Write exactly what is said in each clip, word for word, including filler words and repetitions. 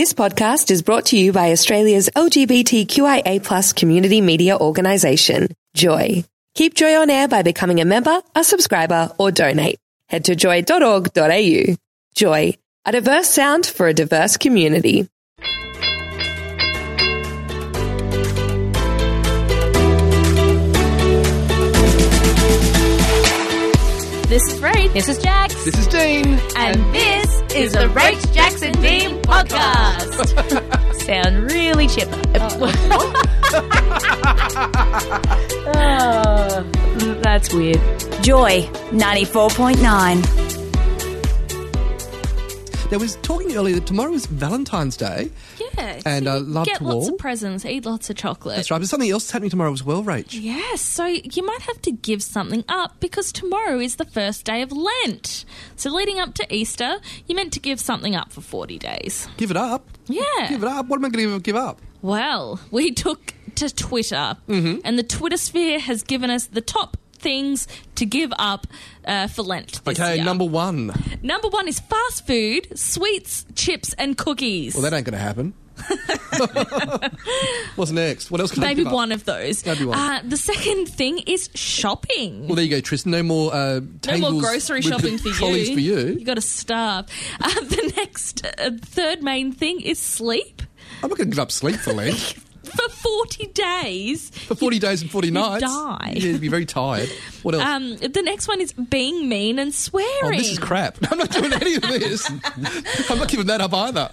This podcast is brought to you by Australia's L G B T Q I A plus community media organisation, Joy. Keep Joy on air by becoming a member, a subscriber, or donate. Head to joy dot org dot a u. Joy, a diverse sound for a diverse community. This is Rach. This is Jax. This is Dean. And, and this is the Rach, Jax and Dean podcast. Sound really chipper. Oh. Oh, that's weird. Joy, ninety-four point nine. There was talking earlier that tomorrow is Valentine's Day. Yeah. And I love to get lots all. of presents, eat lots of chocolate. That's right. But something else is happening tomorrow as well, Rach. Yes. So you might have to give something up because tomorrow is the first day of Lent. So leading up to Easter, you're meant to give something up for forty days. Give it up? Yeah. Give it up? What am I going to give up? Well, we took to Twitter mm-hmm. and the Twitter sphere has given us the top things to give up uh, for Lent this Okay, year. number one. Number one is fast food, sweets, chips and cookies. Well, that ain't going to happen. What's next? What else can Maybe I give one up? of those. That'd be one. Uh, the second thing is shopping. Well, there you go, Tristan. No more uh, no more grocery shopping for you. for you. You got to starve. Uh, the next, uh, third main thing is sleep. I'm not going to give up sleep for Lent. For forty days. For forty days and forty nights. You die. Yeah, you'd be very tired. What else? Um, the next one is being mean and swearing. Oh, this is crap. I'm not doing any of this. I'm not giving that up either.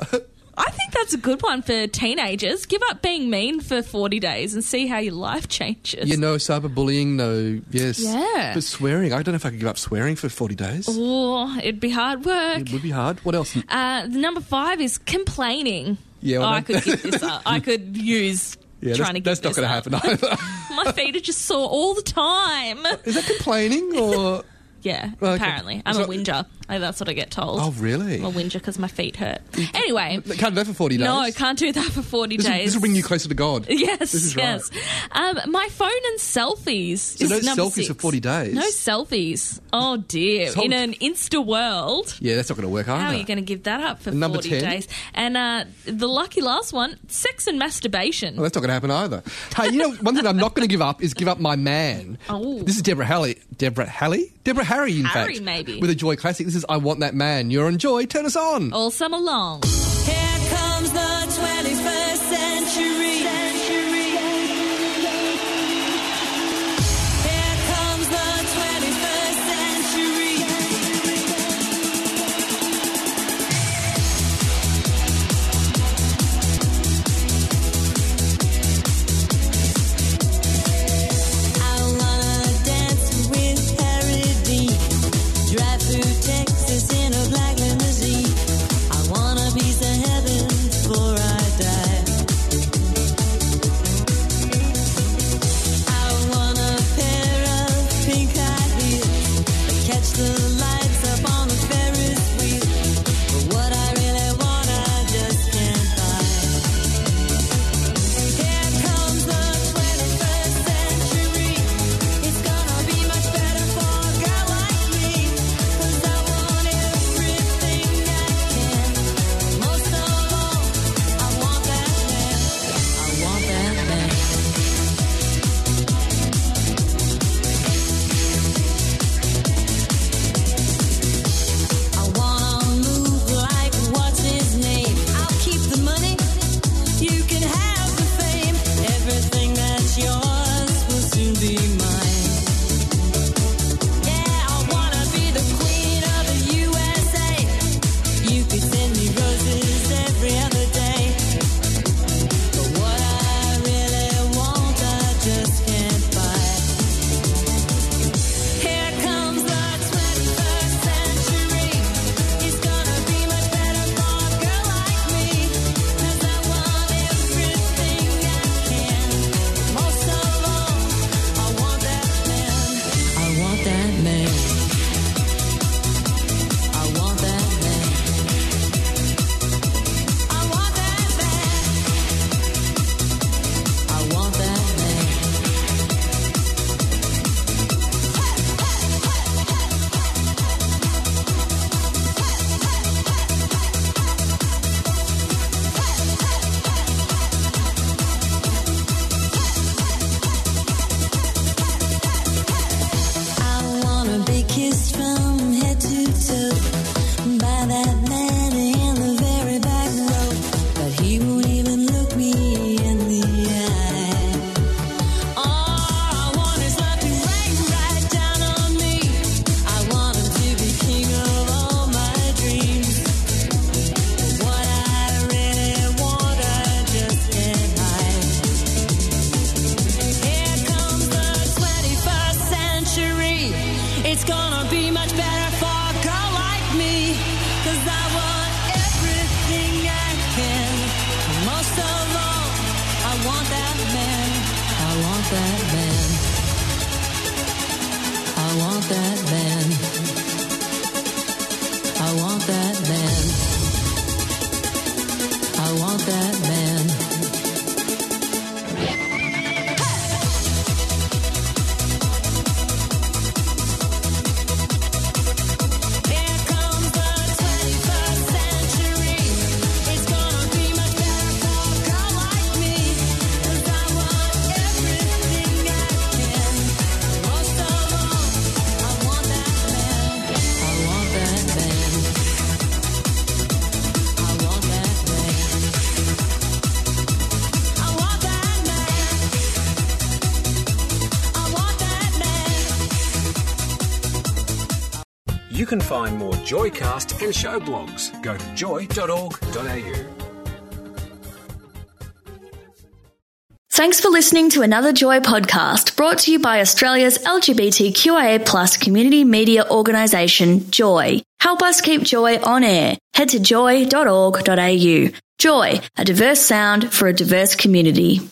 I think that's a good one for teenagers. Give up being mean for forty days and see how your life changes. You know, cyberbullying, no, yes. Yeah. But swearing, I don't know if I could give up swearing for forty days. Oh, it'd be hard work. It would be hard. What else? Uh, number five is complaining. Yeah, well, oh, I could give this up. I could use yeah, trying to give this up. That's not going to happen either. My feet are just sore all the time. Is that complaining or...? Yeah, okay. Apparently. I'm so, a whinger. I, that's what I get told. Oh, really? I'm a whinger because my feet hurt. Anyway. Can't do that for forty days. No, can't do that for forty this days. Will, this will bring you closer to God. Yes, this is yes. Right. Um, my phone and selfies so is no selfies six. For forty days? No selfies. Oh, dear. In an Insta world. Yeah, that's not going to work, either. How are you going to give that up for number forty ten. days? And uh, the lucky last one, sex and masturbation. Well, that's not going to happen, either. Hey, you know, one thing I'm not going to give up is give up my man. Oh. This is Deborah Halley. Deborah Halley? Deborah Harry, in Harry, fact, maybe. With a Joy classic. This is I Want That Man. You're on Joy. Turn us on. All summer long. Here comes the twenty-first century. century. Here comes the twenty-first century. I wanna dance with parody. Drive through Texas in a black limousine. I wanna be. want that man. You can find more Joycast and show blogs. Go to joy dot org dot a u. Thanks for listening to another Joy podcast brought to you by Australia's L G B T Q I A plus community media organisation, Joy. Help us keep Joy on air. Head to joy dot org dot a u. Joy, a diverse sound for a diverse community.